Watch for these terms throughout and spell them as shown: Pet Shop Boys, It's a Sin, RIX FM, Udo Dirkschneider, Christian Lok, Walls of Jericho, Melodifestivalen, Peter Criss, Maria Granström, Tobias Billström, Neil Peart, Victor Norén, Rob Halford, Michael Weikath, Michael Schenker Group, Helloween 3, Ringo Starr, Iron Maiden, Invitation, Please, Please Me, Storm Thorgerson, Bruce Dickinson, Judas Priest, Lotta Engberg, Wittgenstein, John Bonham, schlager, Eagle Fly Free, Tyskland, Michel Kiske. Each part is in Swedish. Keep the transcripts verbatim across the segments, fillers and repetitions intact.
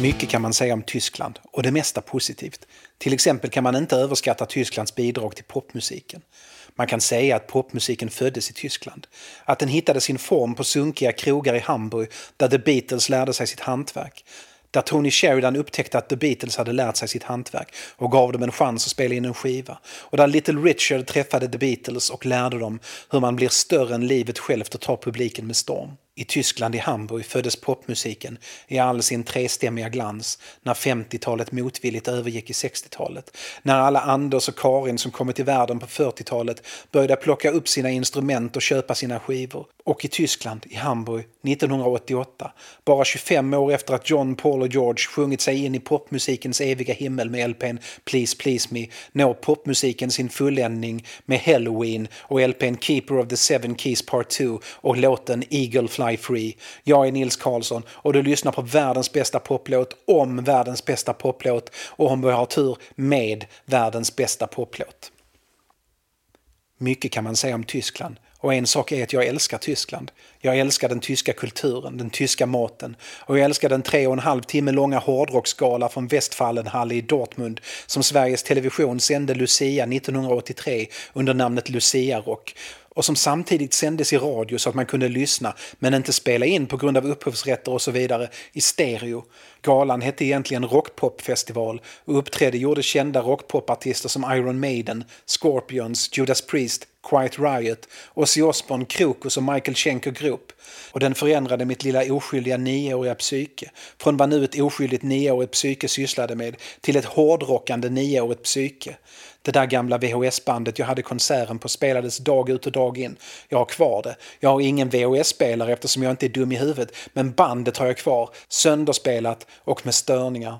Mycket kan man säga om Tyskland, och det mesta positivt. Till exempel kan man inte överskatta Tysklands bidrag till popmusiken. Man kan säga att popmusiken föddes i Tyskland. Att den hittade sin form på sunkiga krogar i Hamburg där The Beatles lärde sig sitt hantverk. Där Tony Sheridan upptäckte att The Beatles hade lärt sig sitt hantverk och gav dem en chans att spela in en skiva. Och där Little Richard träffade The Beatles och lärde dem hur man blir större än livet självt och tar publiken med storm. I Tyskland i Hamburg föddes popmusiken i all sin trestämmiga glans när femtiotalet motvilligt övergick i sextiotalet. När alla Anders och Karin som kommit till världen på fyrtiotalet började plocka upp sina instrument och köpa sina skivor. Och i Tyskland, i Hamburg, nittonhundraåttioåtta, bara tjugofem år efter att John, Paul och George sjungit sig in i popmusikens eviga himmel med L P:n Please Please Me, når popmusiken sin fulländning med Helloween och L P:n Keeper of the Seven Keys Part två och låten Eagle Fly Free. Jag är Nils Karlsson och du lyssnar på världens bästa poplåt om världens bästa poplåt och om vi har tur med världens bästa poplåt. Mycket kan man säga om Tyskland, och en sak är att jag älskar Tyskland. Jag älskar den tyska kulturen, den tyska maten, och jag älskar den tre och en halv timme långa hårdrocksgala från Westfalenhall i Dortmund som Sveriges Television sände Lucia nittonhundraåttiotre under namnet Lucia Rock, och som samtidigt sändes i radio så att man kunde lyssna men inte spela in på grund av upphovsrätter och så vidare i stereo. Galan hette egentligen Rockpopfestival och uppträdde gjorde kända rockpopartister som Iron Maiden, Scorpions, Judas Priest, Quiet Riot, Ozzy Osborne, Krokus och Michael Schenker Group. Och den förändrade mitt lilla oskyldiga nioåriga psyke. Från vad nu ett oskyldigt nioårigt psyke sysslade med till ett hårdrockande nioårigt psyke. Det där gamla V H S-bandet jag hade konserten på spelades dag ut och dag in. Jag har kvar det. Jag har ingen V H S-spelare eftersom jag inte är dum i huvudet, men bandet har jag kvar, sönderspelat och med störningar.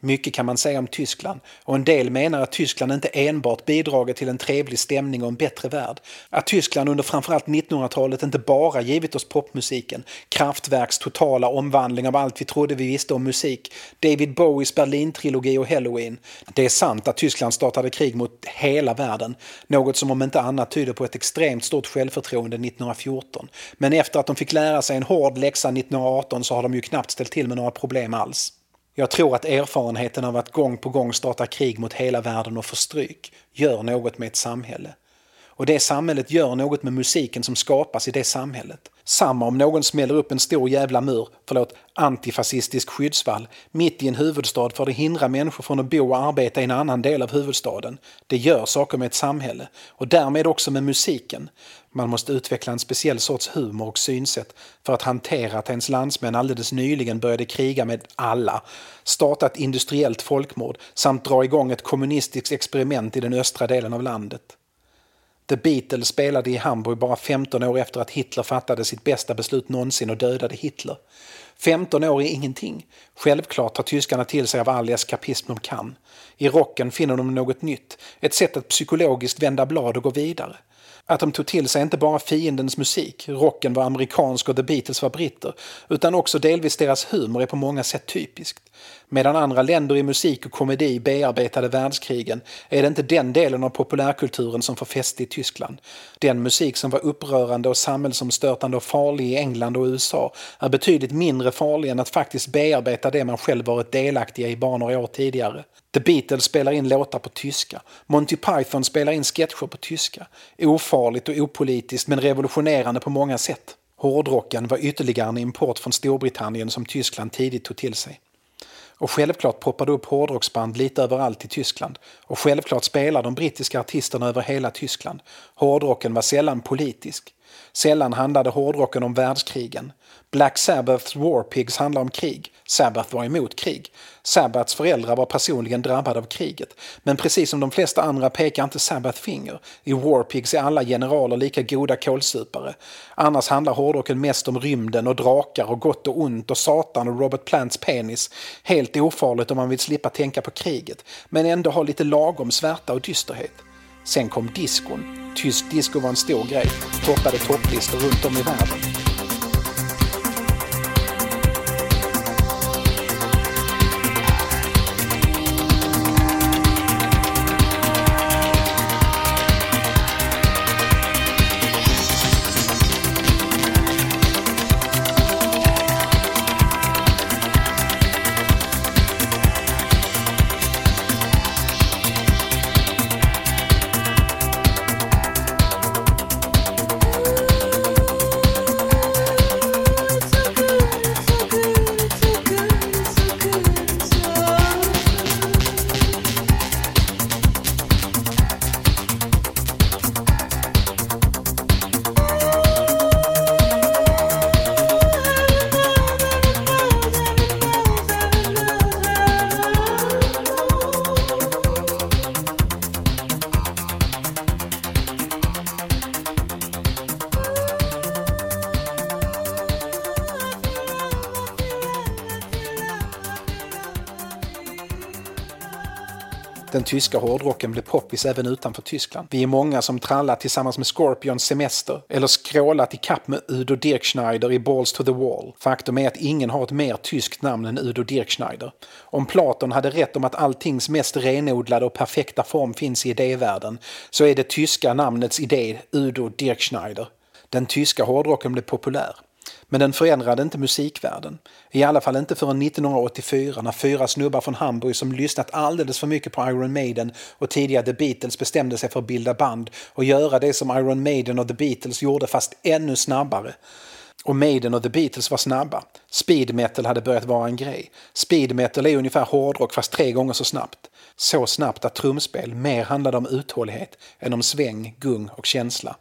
Mycket kan man säga om Tyskland, och en del menar att Tyskland inte enbart bidragit till en trevlig stämning och en bättre värld. Att Tyskland under framförallt nittonhundratalet inte bara givit oss popmusiken, Kraftwerks totala omvandling av allt vi trodde vi visste om musik, David Bowies Berlin-trilogi och Helloween. Det är sant att Tyskland startade krig mot hela världen, något som om inte annat tyder på ett extremt stort självförtroende nittonhundrafjorton. Men efter att de fick lära sig en hård läxa nittonhundraarton så har de ju knappt ställt till med några problem alls. Jag tror att erfarenheten av att gång på gång starta krig mot hela världen och få stryk gör något med ett samhälle. Och det samhället gör något med musiken som skapas i det samhället. Samma om någon smäller upp en stor jävla mur, förlåt, antifascistisk skyddsvall, mitt i en huvudstad för att hindra människor från att bo och arbeta i en annan del av huvudstaden. Det gör saker med ett samhälle, och därmed också med musiken. Man måste utveckla en speciell sorts humor och synsätt för att hantera att ens landsmän alldeles nyligen började kriga med alla, starta ett industriellt folkmord samt dra igång ett kommunistiskt experiment i den östra delen av landet. The Beatles spelade i Hamburg bara femton år efter att Hitler fattade sitt bästa beslut någonsin och dödade Hitler. femton år är ingenting. Självklart tar tyskarna till sig av all eskapism de kan. I rocken finner de något nytt, ett sätt att psykologiskt vända blad och gå vidare. Att de tog till sig inte bara fiendens musik, rocken var amerikansk och The Beatles var britter, utan också delvis deras humor är på många sätt typiskt. Medan andra länder i musik och komedi bearbetade världskrigen är det inte den delen av populärkulturen som får fäste i Tyskland. Den musik som var upprörande och samhällsomstörtande och farlig i England och U S A är betydligt mindre farlig än att faktiskt bearbeta det man själv varit delaktig i bara några år tidigare. The Beatles spelar in låtar på tyska. Monty Python spelar in sketcher på tyska. Ofarligt och opolitiskt men revolutionerande på många sätt. Hårdrocken var ytterligare en import från Storbritannien som Tyskland tidigt tog till sig. Och självklart poppade upp hårdrocksband lite överallt i Tyskland. Och självklart spelar de brittiska artisterna över hela Tyskland. Hårdrocken var sällan politisk. Sällan handlade hårdrocken om världskrigen. Black Sabbaths War Pigs handlar om krig. Sabbath var emot krig. Sabbaths föräldrar var personligen drabbade av kriget. Men precis som de flesta andra pekar inte Sabbath finger. I War Pigs är alla generaler lika goda kolsupare. Annars handlar hårdrocken mest om rymden och drakar och gott och ont och Satan och Robert Plants penis. Helt ofarligt om man vill slippa tänka på kriget. Men ändå ha lite lagom svärta och dysterhet. Sen kom diskon. Tysk disco var en stor grej. Toppade topplistor runt om i världen. Den tyska hårdrocken blev poppis även utanför Tyskland. Vi är många som trallat tillsammans med Scorpions Semester eller skrålat i kapp med Udo Dirkschneider i Balls to the Wall. Faktum är att ingen har ett mer tyskt namn än Udo Dirkschneider. Om Platon hade rätt om att alltings mest renodlade och perfekta form finns i idévärlden, så är det tyska namnets idé Udo Dirkschneider. Den tyska hårdrocken blev populär. Men den förändrade inte musikvärlden. I alla fall inte förrän nittonhundraåttiofyra när fyra snubbar från Hamburg som lyssnat alldeles för mycket på Iron Maiden och tidiga The Beatles bestämde sig för att bilda band och göra det som Iron Maiden och The Beatles gjorde fast ännu snabbare. Och Maiden och The Beatles var snabba. Speed metal hade börjat vara en grej. Speed metal är ungefär hårdrock fast tre gånger så snabbt. Så snabbt att trumspel mer handlade om uthållighet än om sväng, gung och känsla.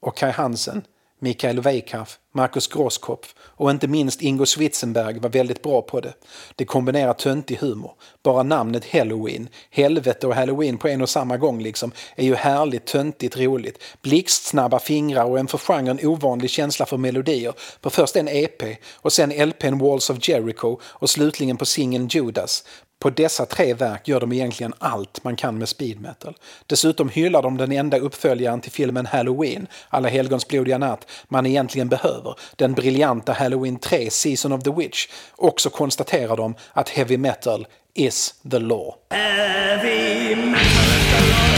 Och Kai Hansen, Michael Weikath, Marcus Grosskopf och inte minst Ingo Schwichtenberg var väldigt bra på det. Det kombinerar töntig humor. Bara namnet Helloween, helvete och Halloween på en och samma gång liksom, är ju härligt, töntigt, roligt. Blixtsnabba fingrar och en för genren ovanlig känsla för melodier på först en E P och sen L P:n Walls of Jericho och slutligen på singeln Judas. På dessa tre verk gör de egentligen allt man kan med speed metal. Dessutom hyllar de den enda uppföljaren till filmen Helloween, Alla helgons blodiga natt, man egentligen behöver, den briljanta Helloween tre, Season of the Witch. Och så konstaterar de att heavy metal is the law. Heavy metal is the law.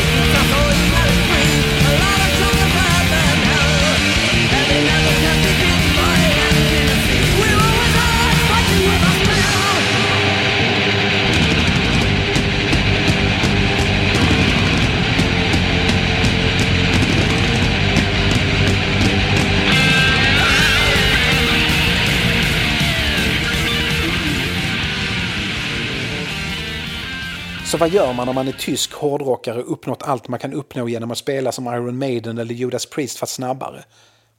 Så vad gör man om man är tysk hårdrockare och uppnått allt man kan uppnå genom att spela som Iron Maiden eller Judas Priest fast snabbare?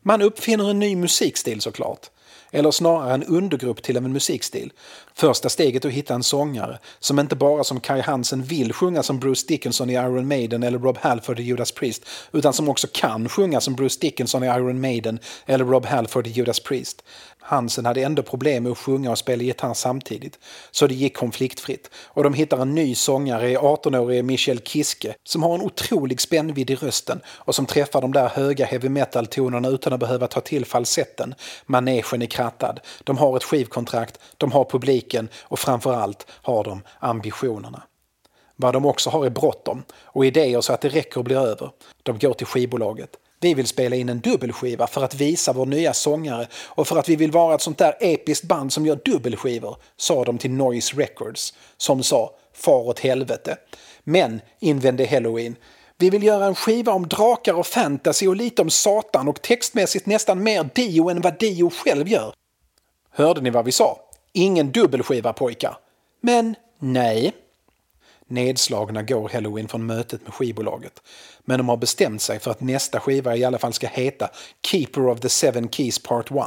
Man uppfinner en ny musikstil såklart. Eller snarare en undergrupp till en musikstil. Första steget är att hitta en sångare som inte bara som Kai Hansen vill sjunga som Bruce Dickinson i Iron Maiden eller Rob Halford i Judas Priest, utan som också kan sjunga som Bruce Dickinson i Iron Maiden eller Rob Halford i Judas Priest. Hansen hade ändå problem med att sjunga och spela gitarr samtidigt, så det gick konfliktfritt. Och de hittar en ny sångare i artonårige Michel Kiske som har en otrolig spännvidd i rösten och som träffar de där höga heavy metal-tonerna utan att behöva ta till falsetten. Manegen är krattad, de har ett skivkontrakt, de har publiken och framförallt har de ambitionerna. Vad de också har är bråttom och idéer så att det räcker att bli över. De går till skivbolaget. Vi vill spela in en dubbelskiva för att visa vår nya sångare och för att vi vill vara ett sånt där episkt band som gör dubbelskivor, sa de till Noise Records, som sa far åt helvete. Men, invände Helloween, vi vill göra en skiva om drakar och fantasy och lite om satan och textmässigt nästan mer Dio än vad Dio själv gör. Hörde ni vad vi sa? Ingen dubbelskiva, pojkar. Men, nej. Nedslagna går Helloween från mötet med skivbolaget. Men de har bestämt sig för att nästa skiva i alla fall ska heta Keeper of the Seven Keys Part ett.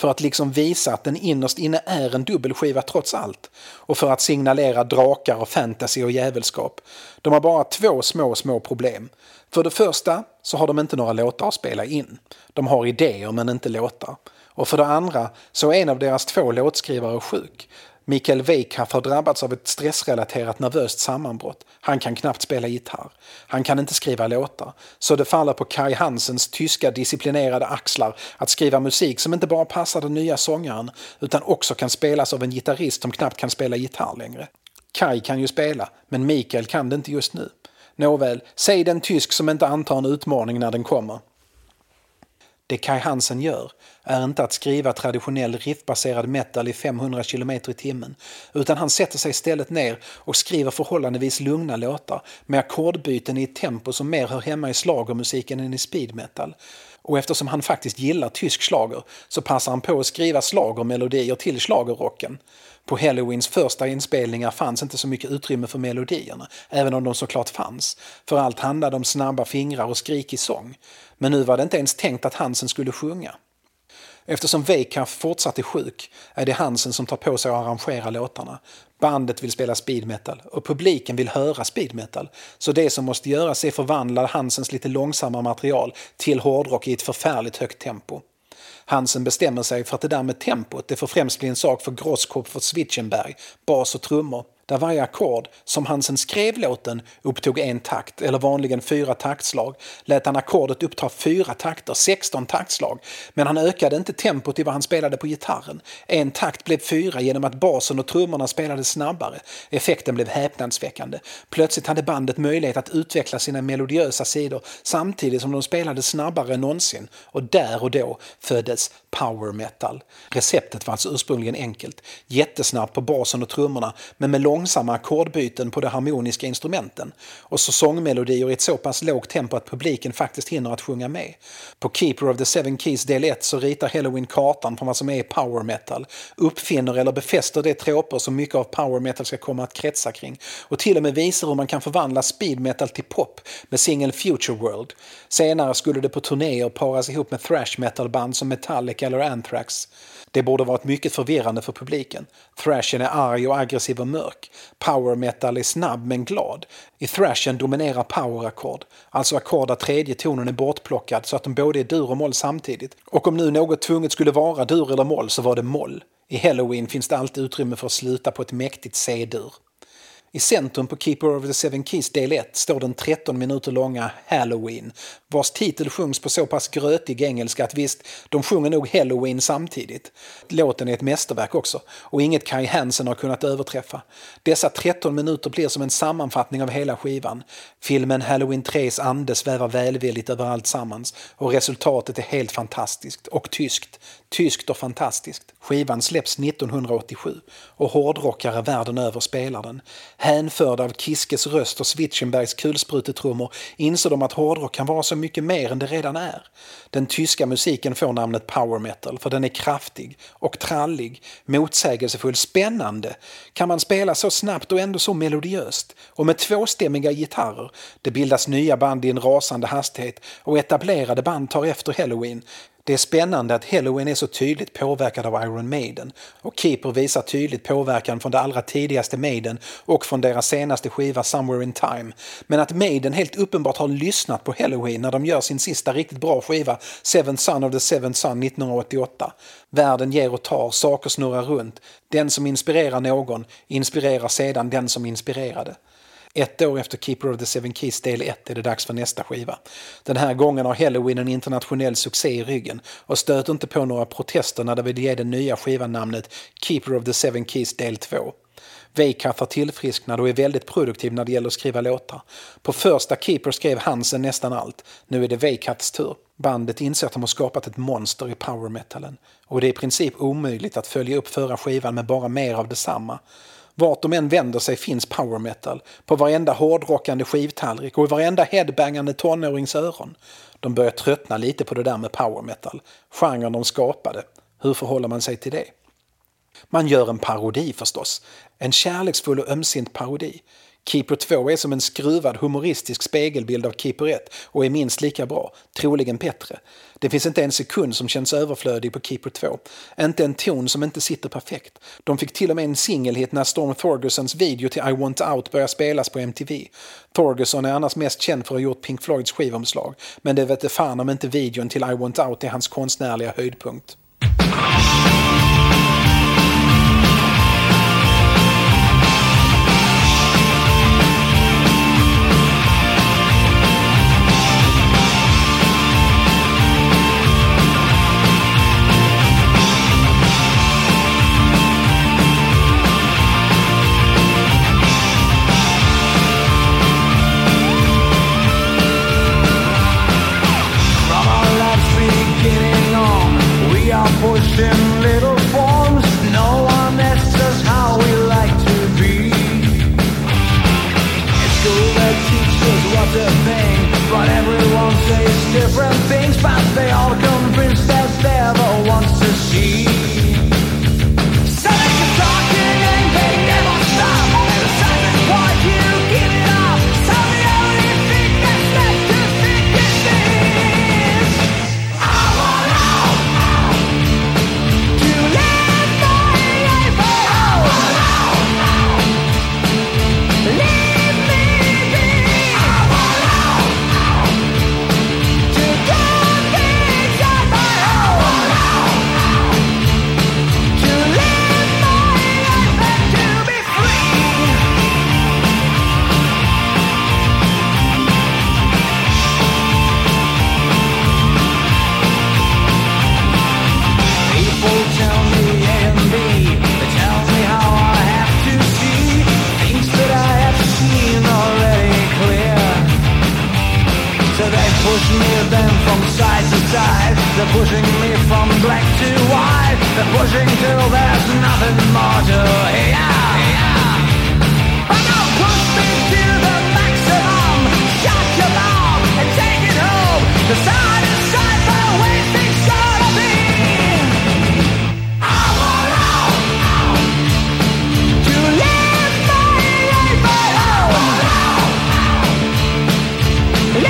För att liksom visa att den innerst inne är en dubbelskiva trots allt. Och för att signalera drakar och fantasy och jävelskap. De har bara två små, små problem. För det första så har de inte några låtar att spela in. De har idéer men inte låtar. Och för det andra så är en av deras två låtskrivare sjuk. Michael Weikath har drabbats av ett stressrelaterat nervöst sammanbrott. Han kan knappt spela gitarr. Han kan inte skriva låtar. Så det faller på Kai Hansens tyska disciplinerade axlar att skriva musik som inte bara passar den nya sångaren utan också kan spelas av en gitarrist som knappt kan spela gitarr längre. Kai kan ju spela, men Michael kan det inte just nu. Nåväl, säg den tysk som inte antar en utmaning när den kommer. Det Kai Hansen gör är inte att skriva traditionell riffbaserad metal i femhundra kilometer i timmen, utan han sätter sig istället ner och skriver förhållandevis lugna låtar med ackordbyten i ett tempo som mer hör hemma i slagermusiken än i speed metal. Och eftersom han faktiskt gillar tysk slager så passar han på att skriva slagermelodier till slagerrocken. På Halloweens första inspelningar fanns inte så mycket utrymme för melodierna, även om de såklart fanns. För allt handlade om snabba fingrar och skrik i sång. Men nu var det inte ens tänkt att Hansen skulle sjunga. Eftersom Weikath fortsatt är sjuk är det Hansen som tar på sig att arrangera låtarna. Bandet vill spela speed metal och publiken vill höra speed metal. Så det som måste göras är förvandla Hansens lite långsamma material till hårdrock i ett förfärligt högt tempo. Hansen bestämmer sig för att det där med tempot det får främst bli en sak för Grosskopf och Schwichtenberg, bas och trummor. där varje ackord som han sen skrev låten upptog en takt, eller vanligen fyra taktslag, lät han ackordet uppta fyra takter, sexton taktslag, men han ökade inte tempot i vad han spelade på gitarren. En takt blev fyra genom att basen och trummorna spelade snabbare. Effekten blev häpnadsväckande. Plötsligt hade bandet möjlighet att utveckla sina melodiösa sidor samtidigt som de spelade snabbare än någonsin, och där och då föddes power metal. Receptet var alltså ursprungligen enkelt. Jättesnabbt på basen och trummorna, men med långsamma ackordbyten på de harmoniska instrumenten. Och så sångmelodier i ett så pass lågt tempo att publiken faktiskt hinner att sjunga med. På Keeper of the Seven Keys del ett så ritar Helloween kartan på vad som är power metal, uppfinner eller befäster de tråpor som mycket av power metal ska komma att kretsa kring, och till och med visar hur man kan förvandla speed metal till pop med singeln Future World. Senare skulle det på turnéer paras ihop med thrash metalband som Metallica eller Anthrax. Det borde varit mycket förvirrande för publiken. Thrashen är arg och aggressiv och mörk. Power metal är snabb men glad. I thrashen dominerar powerackord, alltså ackord där tredje tonen är bortplockad så att de både är dur och moll samtidigt. Och om nu något tvunget skulle vara dur eller moll så var det moll. I Helloween finns det alltid utrymme för att sluta på ett mäktigt C-dur. I centrum på Keeper of the Seven Keys del ett står den tretton minuter långa Helloween, vars titel sjungs på så pass grötig engelska att visst, de sjunger nog Helloween samtidigt. Låten är ett mästerverk också, och inget Kai Hansen har kunnat överträffa. Dessa tretton minuter blir som en sammanfattning av hela skivan. Filmen Helloween tre:s ande svävar välvilligt över allt sammans, och resultatet är helt fantastiskt och tyskt. Tyskt och fantastiskt. Skivan släpps nittonhundraåttiosju och hårdrockare världen över spelar den. Hänförda av Kiskes röst och Schwichtenbergs kulsprutetrummor inser de att hårdrock kan vara så mycket mer än det redan är. Den tyska musiken får namnet power metal för den är kraftig och trallig, motsägelsefull, spännande. Kan man spela så snabbt och ändå så melodiöst? Och med tvåstämmiga gitarrer. Det bildas nya band i en rasande hastighet och etablerade band tar efter Helloween. Det är spännande att Helloween är så tydligt påverkad av Iron Maiden, och Keeper visar tydligt påverkan från det allra tidigaste Maiden och från deras senaste skiva Somewhere in Time. Men att Maiden helt uppenbart har lyssnat på Helloween när de gör sin sista riktigt bra skiva Seventh Son of the Seventh Son nittonhundraåttioåtta. Världen ger och tar, saker snurrar runt. Den som inspirerar någon inspirerar sedan den som inspirerade. Ett år efter Keeper of the Seven Keys del ett är det dags för nästa skiva. Den här gången har Helloween en internationell succé i ryggen och stöter inte på några protester när de vill ge den nya skivan namnet Keeper of the Seven Keys del två. Weikath har tillfrisknad och är väldigt produktiv när det gäller att skriva låtar. På första Keeper skrev Hansen nästan allt. Nu är det Weikaths tur. Bandet inser att de har skapat ett monster i power metalen, och det är i princip omöjligt att följa upp förra skivan med bara mer av detsamma. Vart de än vänder sig finns power metal, på varenda hårdrockande skivtallrik och i varenda headbangande tonåringsöron. De börjar tröttna lite på det där med power metal. Genren de skapade. Hur förhåller man sig till det? Man gör en parodi förstås. En kärleksfull och ömsint parodi. Keeper två är som en skruvad humoristisk spegelbild av Keeper ett och är minst lika bra, troligen bättre. Det finns inte en sekund som känns överflödig på Keeper två. Inte en ton som inte sitter perfekt. De fick till och med en singelhit när Storm Thorgersons video till I Want Out började spelas på M T V. Thorgerson är annars mest känd för att ha gjort Pink Floyds skivomslag, men det vet fan om inte videon till I Want Out är hans konstnärliga höjdpunkt. Pushing little from side to side. They're pushing me from black to white. They're pushing till there's nothing more to hear. And I'll push me to the maximum. Shut your mouth and take it home. The side is side for wasting side of me. I want out, out. To live my life alone. I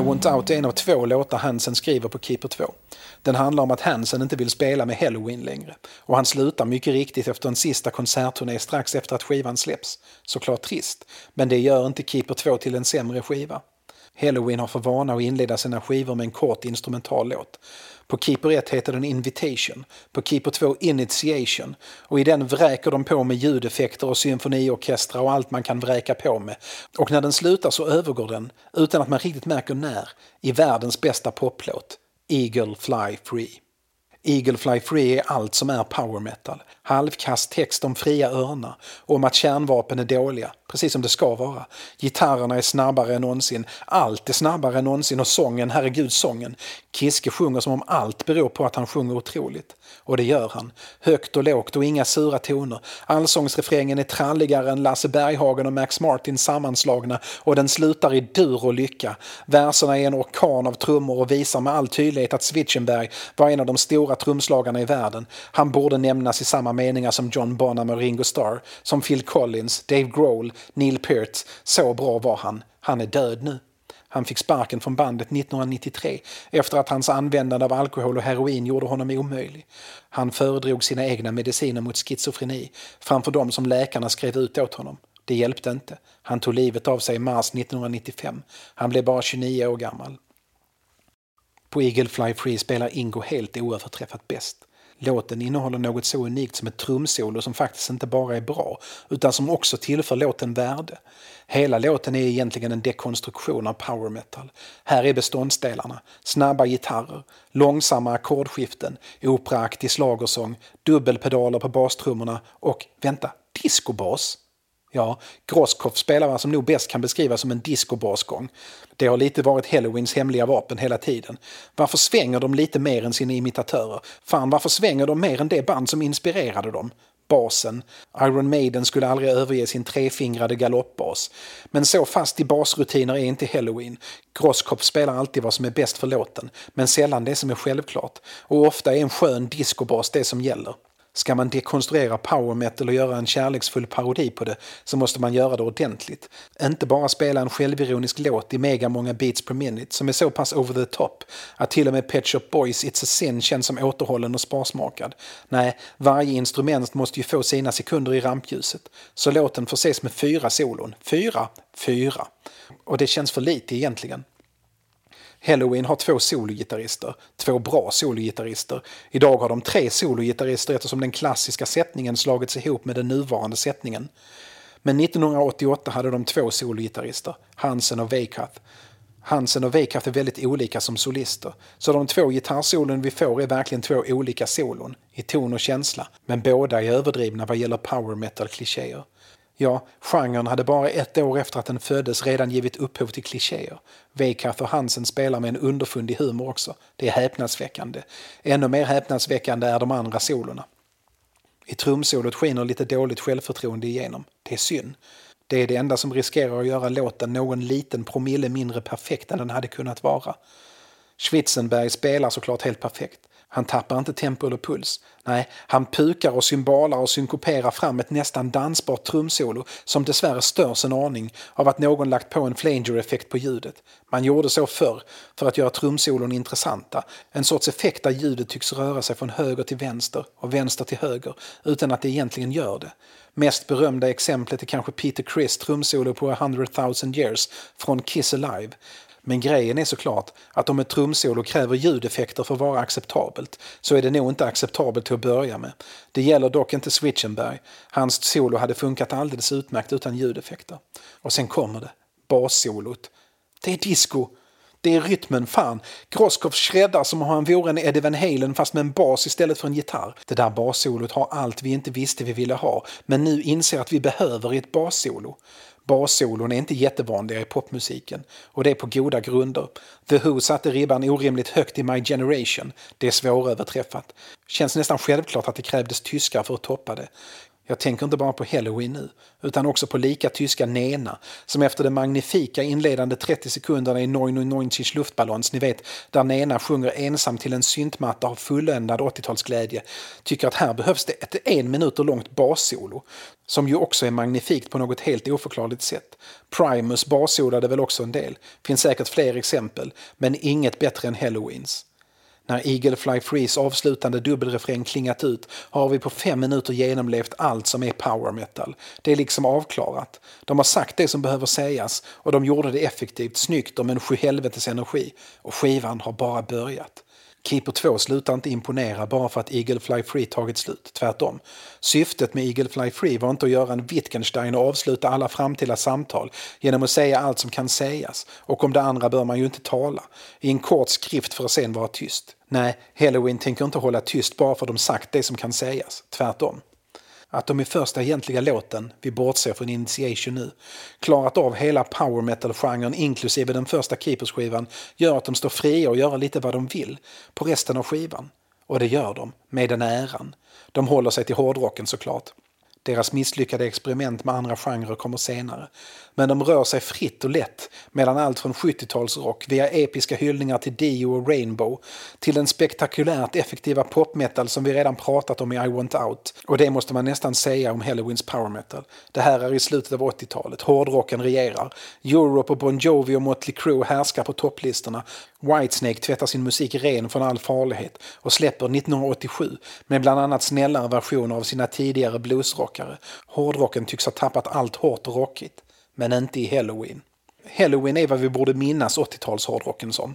Want Out är en av två låtar Hansen skriver på Keeper två. Den handlar om att Hansen inte vill spela med Helloween längre. Och han slutar mycket riktigt efter en sista konsertturné strax efter att skivan släpps. Såklart trist, men det gör inte Keeper två till en sämre skiva. Helloween har för vana att inleda sina skivor med en kort instrumental låt. På Keeper ett heter den Invitation, på Keeper två Initiation, och i den vräker de på med ljudeffekter och symfoniorkestrar och allt man kan vräka på med. Och när den slutar så övergår den, utan att man riktigt märker när, i världens bästa poplåt, Eagle Fly Free. Eagle Fly Free är allt som är power metal. Halvkast text om fria örnar och om att kärnvapen är dåliga, precis som det ska vara. Gitarrerna är snabbare än någonsin, allt är snabbare än någonsin och sången, herregud sången. Kiske sjunger som om allt beror på att han sjunger otroligt. Och det gör han. Högt och lågt och inga sura toner. Allsångsrefrängen är tralligare än Lasse Berghagen och Max Martin sammanslagna och den slutar i dur och lycka. Verserna är en orkan av trummor och visar med all tydlighet att Schwichtenberg var en av de stora trumslagarna i världen. Han borde nämnas i samma meningar som John Bonham och Ringo Starr, som Phil Collins, Dave Grohl, Neil Peart. Så bra var han. Han är död nu. Han fick sparken från bandet nittonhundranittiotre efter att hans användande av alkohol och heroin gjorde honom omöjlig. Han föredrog sina egna mediciner mot schizofreni framför de som läkarna skrev ut åt honom. Det hjälpte inte. Han tog livet av sig i mars nittonhundranittiofem. Han blev bara tjugonio år gammal. På Eagle Fly Free spelar Ingo helt oöverträffat bäst. Låten innehåller något så unikt som ett trumsolo som faktiskt inte bara är bra utan som också tillför låten värde. Hela låten är egentligen en dekonstruktion av power metal. Här är beståndsdelarna, snabba gitarrer, långsamma ackordskiften, operaaktig slagersång, dubbelpedaler på bastrummorna och, vänta, discobas. Ja, Grosskopf spelar man som nog bäst kan beskrivas som en disco-basgång. Det har lite varit Halloweens hemliga vapen hela tiden. Varför svänger de lite mer än sina imitatörer? Fan, varför svänger de mer än det band som inspirerade dem? Basen. Iron Maiden skulle aldrig överge sin trefingrade galoppbas. Men så fast i basrutiner är inte Helloween. Grosskopf spelar alltid vad som är bäst för låten, men sällan det som är självklart. Och ofta är en skön discobas det som gäller. Ska man dekonstruera power metal och göra en kärleksfull parodi på det, så måste man göra det ordentligt. Inte bara spela en självironisk låt i mega många beats per minute som är så pass over the top att till och med Pet Shop Boys It's a Sin känns som återhållen och sparsmakad. Nej, varje instrument måste ju få sina sekunder i rampljuset. Så låten förses med fyra solon. Fyra? Fyra. Och det känns för lite egentligen. Helloween har två sologitarrister, två bra sologitarrister. Idag har de tre sologitarrister eftersom den klassiska sättningen slagits ihop med den nuvarande sättningen. Men nittonhundraåttioåtta hade de två sologitarrister, Hansen och Weikath. Hansen och Weikath är väldigt olika som solister, så de två gitarrsolon vi får är verkligen två olika solon, i ton och känsla, men båda är överdrivna vad gäller power metal-klichéer. Ja, genren hade bara ett år efter att den föddes redan givit upphov till klichéer. Weikath och Hansen spelar med en underfundig humor också. Det är häpnadsväckande. Ännu mer häpnadsväckande är de andra solorna. I trumsolot skiner lite dåligt självförtroende igenom. Det är synd. Det är det enda som riskerar att göra låten någon liten promille mindre perfekt än den hade kunnat vara. Schwichtenberg spelar såklart helt perfekt. Han tappar inte tempo eller puls. Nej, han pukar och cymbalar och synkoperar fram ett nästan dansbart trumsolo som dessvärre störs en aning av att någon lagt på en flanger-effekt på ljudet. Man gjorde så förr för att göra trumsolon intressanta. En sorts effekt där ljudet tycks röra sig från höger till vänster och vänster till höger utan att det egentligen gör det. Mest berömda exemplet är kanske Peter Criss trumsolo på hundred thousand Years från Kiss Alive. Men grejen är såklart att om ett trumsolo kräver ljudeffekter för att vara acceptabelt så är det nog inte acceptabelt till att börja med. Det gäller dock inte Schwichtenberg. Hans solo hade funkat alldeles utmärkt utan ljudeffekter. Och sen kommer det. Bassolot. Det är disco. Det är rytmen, fan. Grosskopf skräddar som om han vore en Eddie Van Halen fast med en bas istället för en gitarr. Det där bassolot har allt vi inte visste vi ville ha men nu inser att vi behöver ett bassolo. Bassolon är inte jättevanliga i popmusiken och det är på goda grunder. The Who satte ribban orimligt högt i My Generation. Det är svåröverträffat. Känns nästan självklart att det krävdes tyskar för att toppa det. Jag tänker inte bara på Helloween nu utan också på lika tyska Nena som efter de magnifika inledande trettio sekunderna i neunundneunzig luftballons, ni vet, där Nena sjunger ensam till en syntmatta av fulländad åttiotalsglädje, tycker att här behövs det ett en minuter långt bassolo som ju också är magnifikt på något helt oförklarligt sätt. Primus bassolade väl också en del, finns säkert fler exempel, men inget bättre än Halloweens. När Eagle Fly Frees avslutande dubbelrefräng klingat ut har vi på fem minuter genomlevt allt som är power metal. Det är liksom avklarat. De har sagt det som behöver sägas och de gjorde det effektivt, snyggt och med en sjuhelvetes energi. Och skivan har bara börjat. Keeper två slutar inte imponera bara för att Eagle Fly Free tagit slut, tvärtom. Syftet med Eagle Fly Free var inte att göra en Wittgenstein och avsluta alla framtida samtal genom att säga allt som kan sägas, och om det andra bör man ju inte tala, i en kort skrift för att sen vara tyst. Nej, Helloween tänker inte hålla tyst bara för de sagt det som kan sägas, tvärtom. Att de i första egentliga låten, vi bortser från Initiation nu, klarat av hela power metal-genren inklusive den första Keepers-skivan gör att de står fria och gör lite vad de vill på resten av skivan. Och det gör de, med den äran. De håller sig till hårdrocken såklart. Deras misslyckade experiment med andra genrer kommer senare. Men de rör sig fritt och lätt mellan allt från sjuttiotalsrock via episka hyllningar till Dio och Rainbow till den spektakulärt effektiva popmetal som vi redan pratat om i I Want Out. Och det måste man nästan säga om Halloweens power metal. Det här är i slutet av åttiotalet. Hårdrocken regerar. Europe och Bon Jovi och Motley Crue härskar på topplistorna. Whitesnake tvättar sin musik ren från all farlighet och släpper nittonhundraåttiosju med bland annat snällare versioner av sina tidigare bluesrockare. Hårdrocken tycks ha tappat allt hårt och rockigt, men inte i Helloween. Helloween är vad vi borde minnas åttiotalshårdrocken som.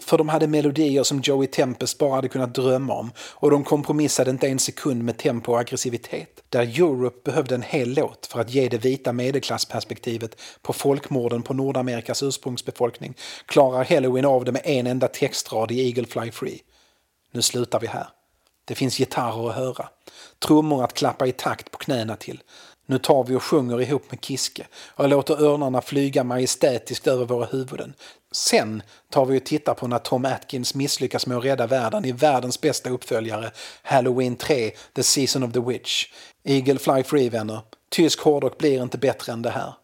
För de hade melodier som Joey Tempest bara hade kunnat drömma om och de kompromissade inte en sekund med tempo och aggressivitet. Där Europe behövde en hel låt för att ge det vita medelklassperspektivet på folkmorden på Nordamerikas ursprungsbefolkning klarar Helloween av det med en enda textrad i Eagle Fly Free. Nu slutar vi här. Det finns gitarrer att höra. Trummor att klappa i takt på knäna till. Nu tar vi och sjunger ihop med Kiske och låter örnarna flyga majestätiskt över våra huvuden. Sen tar vi och tittar på när Tom Atkins misslyckas med att rädda världen i världens bästa uppföljare, Helloween tre, The Season of the Witch. Eagle Fly Free, vänner. Tysk hårdrock blir inte bättre än det här.